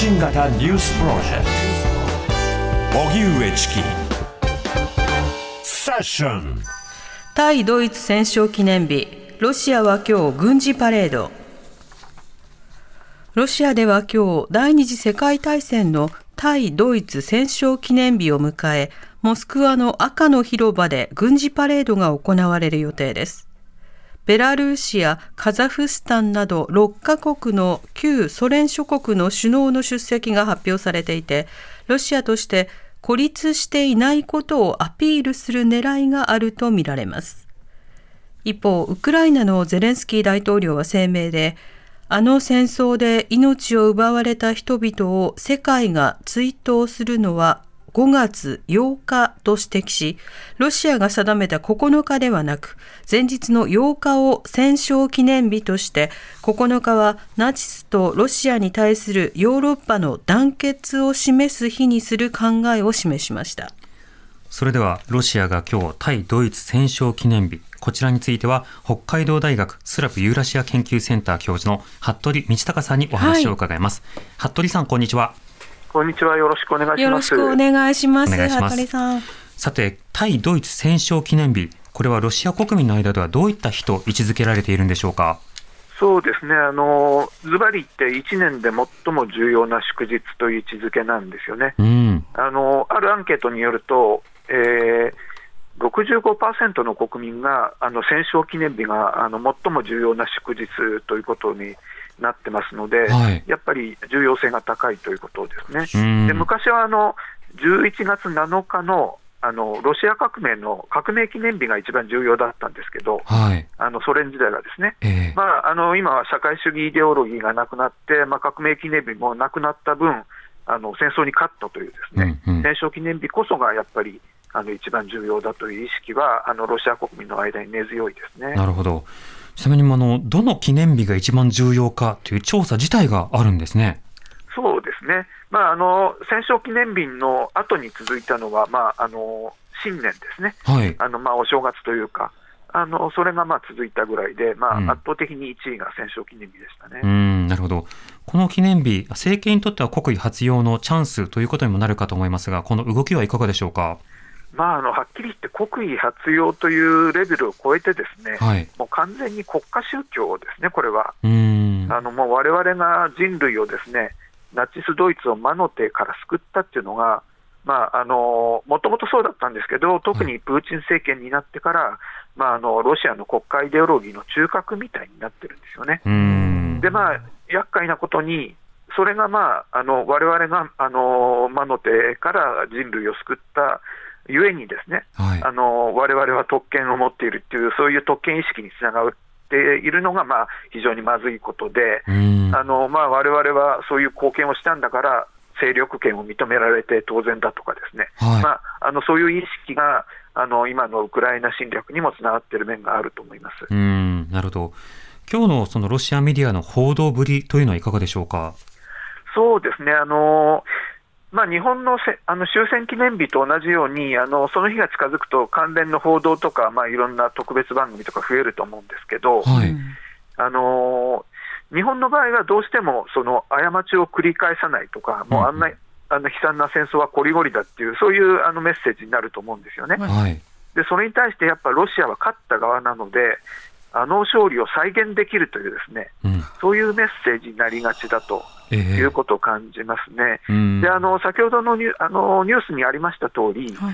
新型ニュースプロジェクト荻上チキセッション。対ドイツ戦勝記念日、ロシアは今日軍事パレード。ロシアでは今日第二次世界大戦の対ドイツ戦勝記念日を迎え、モスクワの赤の広場で軍事パレードが行われる予定です。ベラルーシやカザフスタンなど6カ国の旧ソ連諸国の首脳の出席が発表されていて、ロシアとして孤立していないことをアピールする狙いがあるとみられます。一方、ウクライナのゼレンスキー大統領は声明で、あの戦争で命を奪われた人々を世界が追悼するのは5月8日と指摘し、ロシアが定めた9日ではなく、前日の8日を戦勝記念日として、9日はナチスとロシアに対するヨーロッパの団結を示す日にする考えを示しました。それでは、ロシアが今日対ドイツ戦勝記念日、こちらについては北海道大学スラブユーラシア研究センター教授の服部道隆さんにお話を伺います。はい、服部さん、こんにちは。こんにちは、よろしくお願いします。よろしくお願いします。服部さん、さて、対ドイツ戦勝記念日、これはロシア国民の間ではどういった日と位置づけられているんでしょうか。そうですね、ズバリって1年で最も重要な祝日という位置づけなんですよね。あるアンケートによると、65% の国民が戦勝記念日が最も重要な祝日ということになってますので、はい、やっぱり重要性が高いということですね。で、昔は11月7日のロシア革命記念日が一番重要だったんですけど、はい、ソ連時代はですね、今は社会主義イデオロギーがなくなって、革命記念日もなくなった分、戦争に勝ったというですね、戦勝記念日こそがやっぱり一番重要だという意識はロシア国民の間に根強いですね。なるほど。ちなみにどの記念日が一番重要かという調査自体があるんですね。そうですね、戦勝記念日の後に続いたのは、新年ですね、はい、お正月というかそれが続いたぐらいで、圧倒的に1位が戦勝記念日でしたね。なるほど。この記念日、政権にとっては国威発揚のチャンスということにもなるかと思いますが、この動きはいかがでしょうか。はっきり言って国威発揚というレベルを超えてですね、はい、もう完全に国家宗教ですね、これは。もう我々が人類をですね、ナチスドイツを魔の手から救ったっていうのが、もともとそうだったんですけど、特にプーチン政権になってから、ロシアの国家イデオロギーの中核みたいになってるんですよね。で、厄介なことに、それが、我々が魔の手から人類を救ったゆえにですね、はい、我々は特権を持っているという、そういう特権意識につながっているのが、非常にまずいことで、我々はそういう貢献をしたんだから勢力圏を認められて当然だとかですね、はい、そういう意識が今のウクライナ侵略にもつながっている面があると思います。なるほど。今日のそのロシアメディアの報道ぶりというのはいかがでしょうか。そうですね、日本の終戦記念日と同じようにその日が近づくと関連の報道とか、いろんな特別番組とか増えると思うんですけど、はい、日本の場合はどうしてもその過ちを繰り返さないとか、もう悲惨な戦争はこりごりだっていう、そういうメッセージになると思うんですよね。はい、でそれに対してやっぱロシアは勝った側なので、勝利を再現できるというですね、そういうメッセージになりがちだということを感じますね。で先ほどのニュースにありました通り、は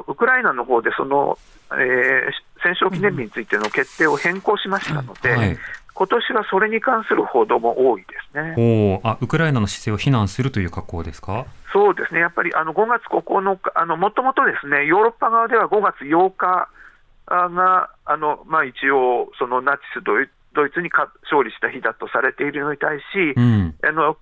い、ウクライナの方でその、戦勝記念日についての決定を変更しましたので、はい、今年はそれに関する報道も多いですね。ウクライナの姿勢を非難するという格好ですか。そうですね、やっぱり5月9日もともとですね、ヨーロッパ側では5月8日が一応そのナチスドイツに勝利した日だとされているのに対し、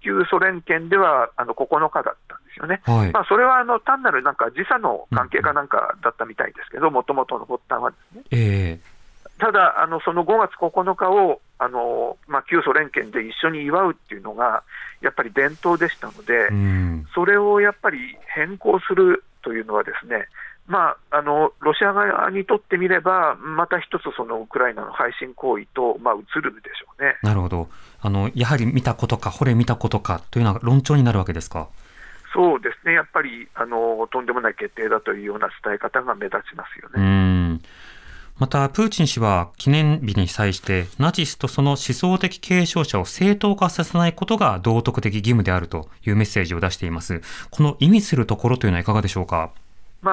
旧ソ連圏では9日だったんですよね。はい、それは単なるなんか時差の関係かなんかだったみたいですけど、もともとの発端はですね。ただその5月9日を旧ソ連圏で一緒に祝うっていうのがやっぱり伝統でしたので、それをやっぱり変更するというのはですね、ロシア側にとってみればまた一つそのウクライナの背信行為と、映るでしょうね。なるほど。やはり見たことか、これ見たことかというのは論調になるわけですか。そうですね、やっぱりとんでもない決定だというような伝え方が目立ちますよね。またプーチン氏は記念日に際してナチスとその思想的継承者を正当化させないことが道徳的義務であるというメッセージを出しています。この意味するところというのはいかがでしょうか。継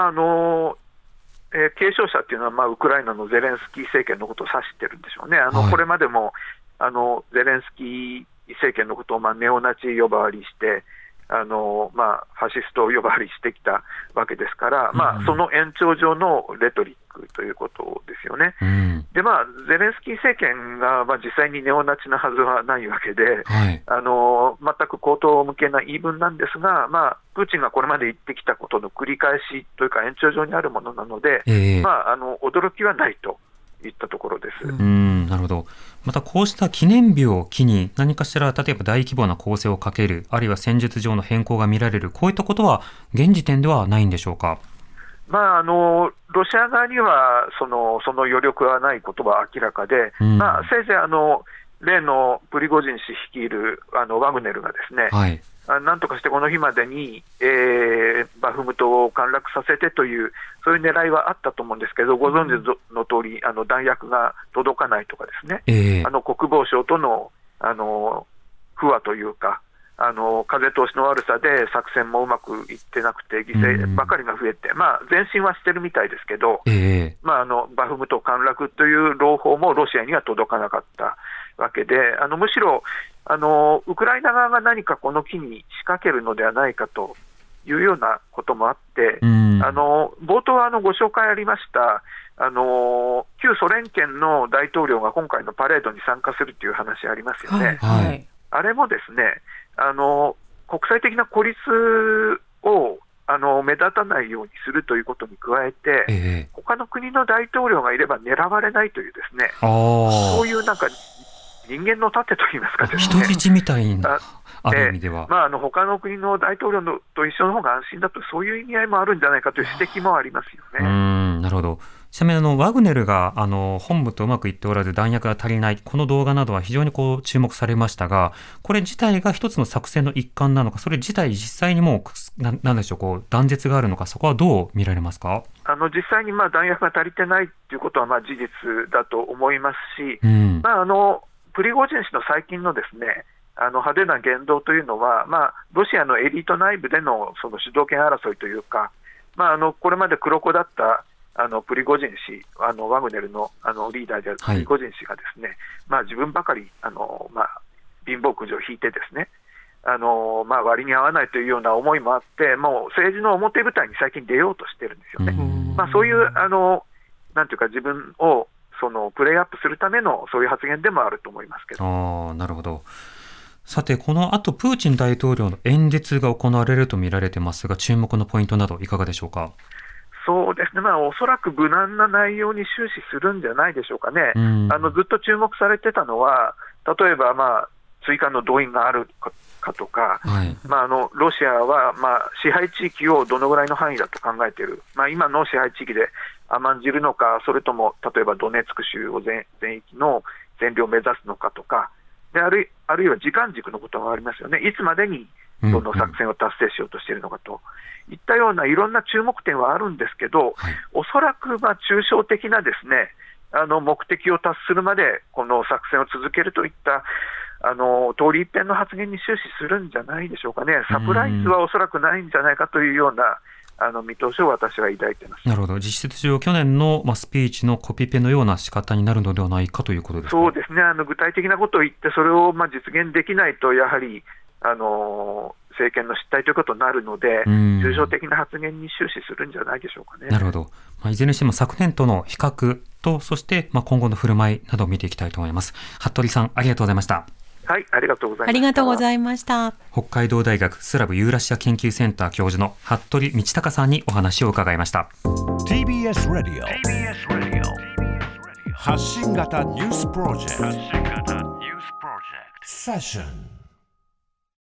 承者というのは、ウクライナのゼレンスキー政権のことを指しているんでしょうね。はい、これまでもゼレンスキー政権のことを、ネオナチ呼ばわりしてファシストを呼ばわりしてきたわけですから、その延長上のレトリックということですよね。で、ゼレンスキー政権が、実際にネオナチなはずはないわけで、はい、全く荒唐無稽な言い分なんですが、プーチンがこれまで言ってきたことの繰り返しというか延長上にあるものなので、驚きはないといったところです。なるほど。またこうした記念日を機に何かしら、例えば大規模な攻勢をかける、あるいは戦術上の変更が見られる、こういったことは現時点ではないんでしょうか。ロシア側にはその余力はないことは明らかで、せいぜい例のプリゴジン氏率いるワグネルがですね、はい、なんとかしてこの日までに、バフムトを陥落させてという、そういう狙いはあったと思うんですけど、ご存知の通り弾薬が届かないとかですね、国防省との不和というか、風通しの悪さで作戦もうまくいってなくて、犠牲ばかりが増えて、前進はしてるみたいですけど、バフムト陥落という朗報もロシアには届かなかったわけで、むしろウクライナ側が何かこの機に仕掛けるのではないかというようなこともあって、冒頭はご紹介ありました旧ソ連圏の大統領が今回のパレードに参加するという話ありますよね。はいはい、あれもですね、国際的な孤立を目立たないようにするということに加えて、他の国の大統領がいれば狙われないというですね、そういうなんか人間の盾といいますかですね、人質みたいな、ある意味では、他の国の大統領と一緒の方が安心だと、そういう意味合いもあるんじゃないかという指摘もありますよね。なるほど。ちなみにワグネルが本部とうまくいっておらず弾薬が足りない、この動画などは非常にこう注目されましたが、これ自体が一つの作戦の一環なのか、それ自体実際にもうなんでしょう、こう断絶があるのか、そこはどう見られますか。実際に弾薬が足りてないということは事実だと思いますし、プリゴジン氏の最近のですね、派手な言動というのは、ロシアのエリート内部でのその主導権争いというか、これまで黒子だったプリゴジン氏、ワグネルのリーダーであるプリゴジン氏がですね、はい、自分ばかり貧乏くじを引いてですね、割に合わないというような思いもあって、もう政治の表舞台に最近出ようとしてるんですよね。そういうなんていうか、自分をプレイアップするためのそういう発言でもあると思いますけど。なるほど。さて、この後プーチン大統領の演説が行われると見られてますが、注目のポイントなどいかがでしょうか。そうですね、おそらく無難な内容に終始するんじゃないでしょうかね。ずっと注目されてたのは、例えば、追加の動員があるかとか、はい、ロシアは、支配地域をどのぐらいの範囲だと考えている、今の支配地域で甘んじるのか、それとも例えばドネツク州を 全域の占領を目指すのかとかで、あるいは時間軸のこともありますよね。いつまでにどの作戦を達成しようとしているのかといったようないろんな注目点はあるんですけど、おそらく抽象的なですね、目的を達するまでこの作戦を続けるといった通り一遍の発言に終始するんじゃないでしょうかね。サプライズはおそらくないんじゃないかというような見通しを私は抱いています。なるほど。実質上去年のスピーチのコピペのような仕方になるのではないかということですか。そうですね、具体的なことを言ってそれを実現できないと、やはり政権の失態ということになるので、抽象的な発言に終始するんじゃないでしょうかね。なるほど。いずれにしても昨年との比較と、そして今後の振る舞いなどを見ていきたいと思います。服部さん、ありがとうございました。はい、ありがとうございました。北海道大学スラブユーラシア研究センター教授の服部道孝さんにお話を伺いました。 TBS Radio 発信型ニュースプロジェクトセッション。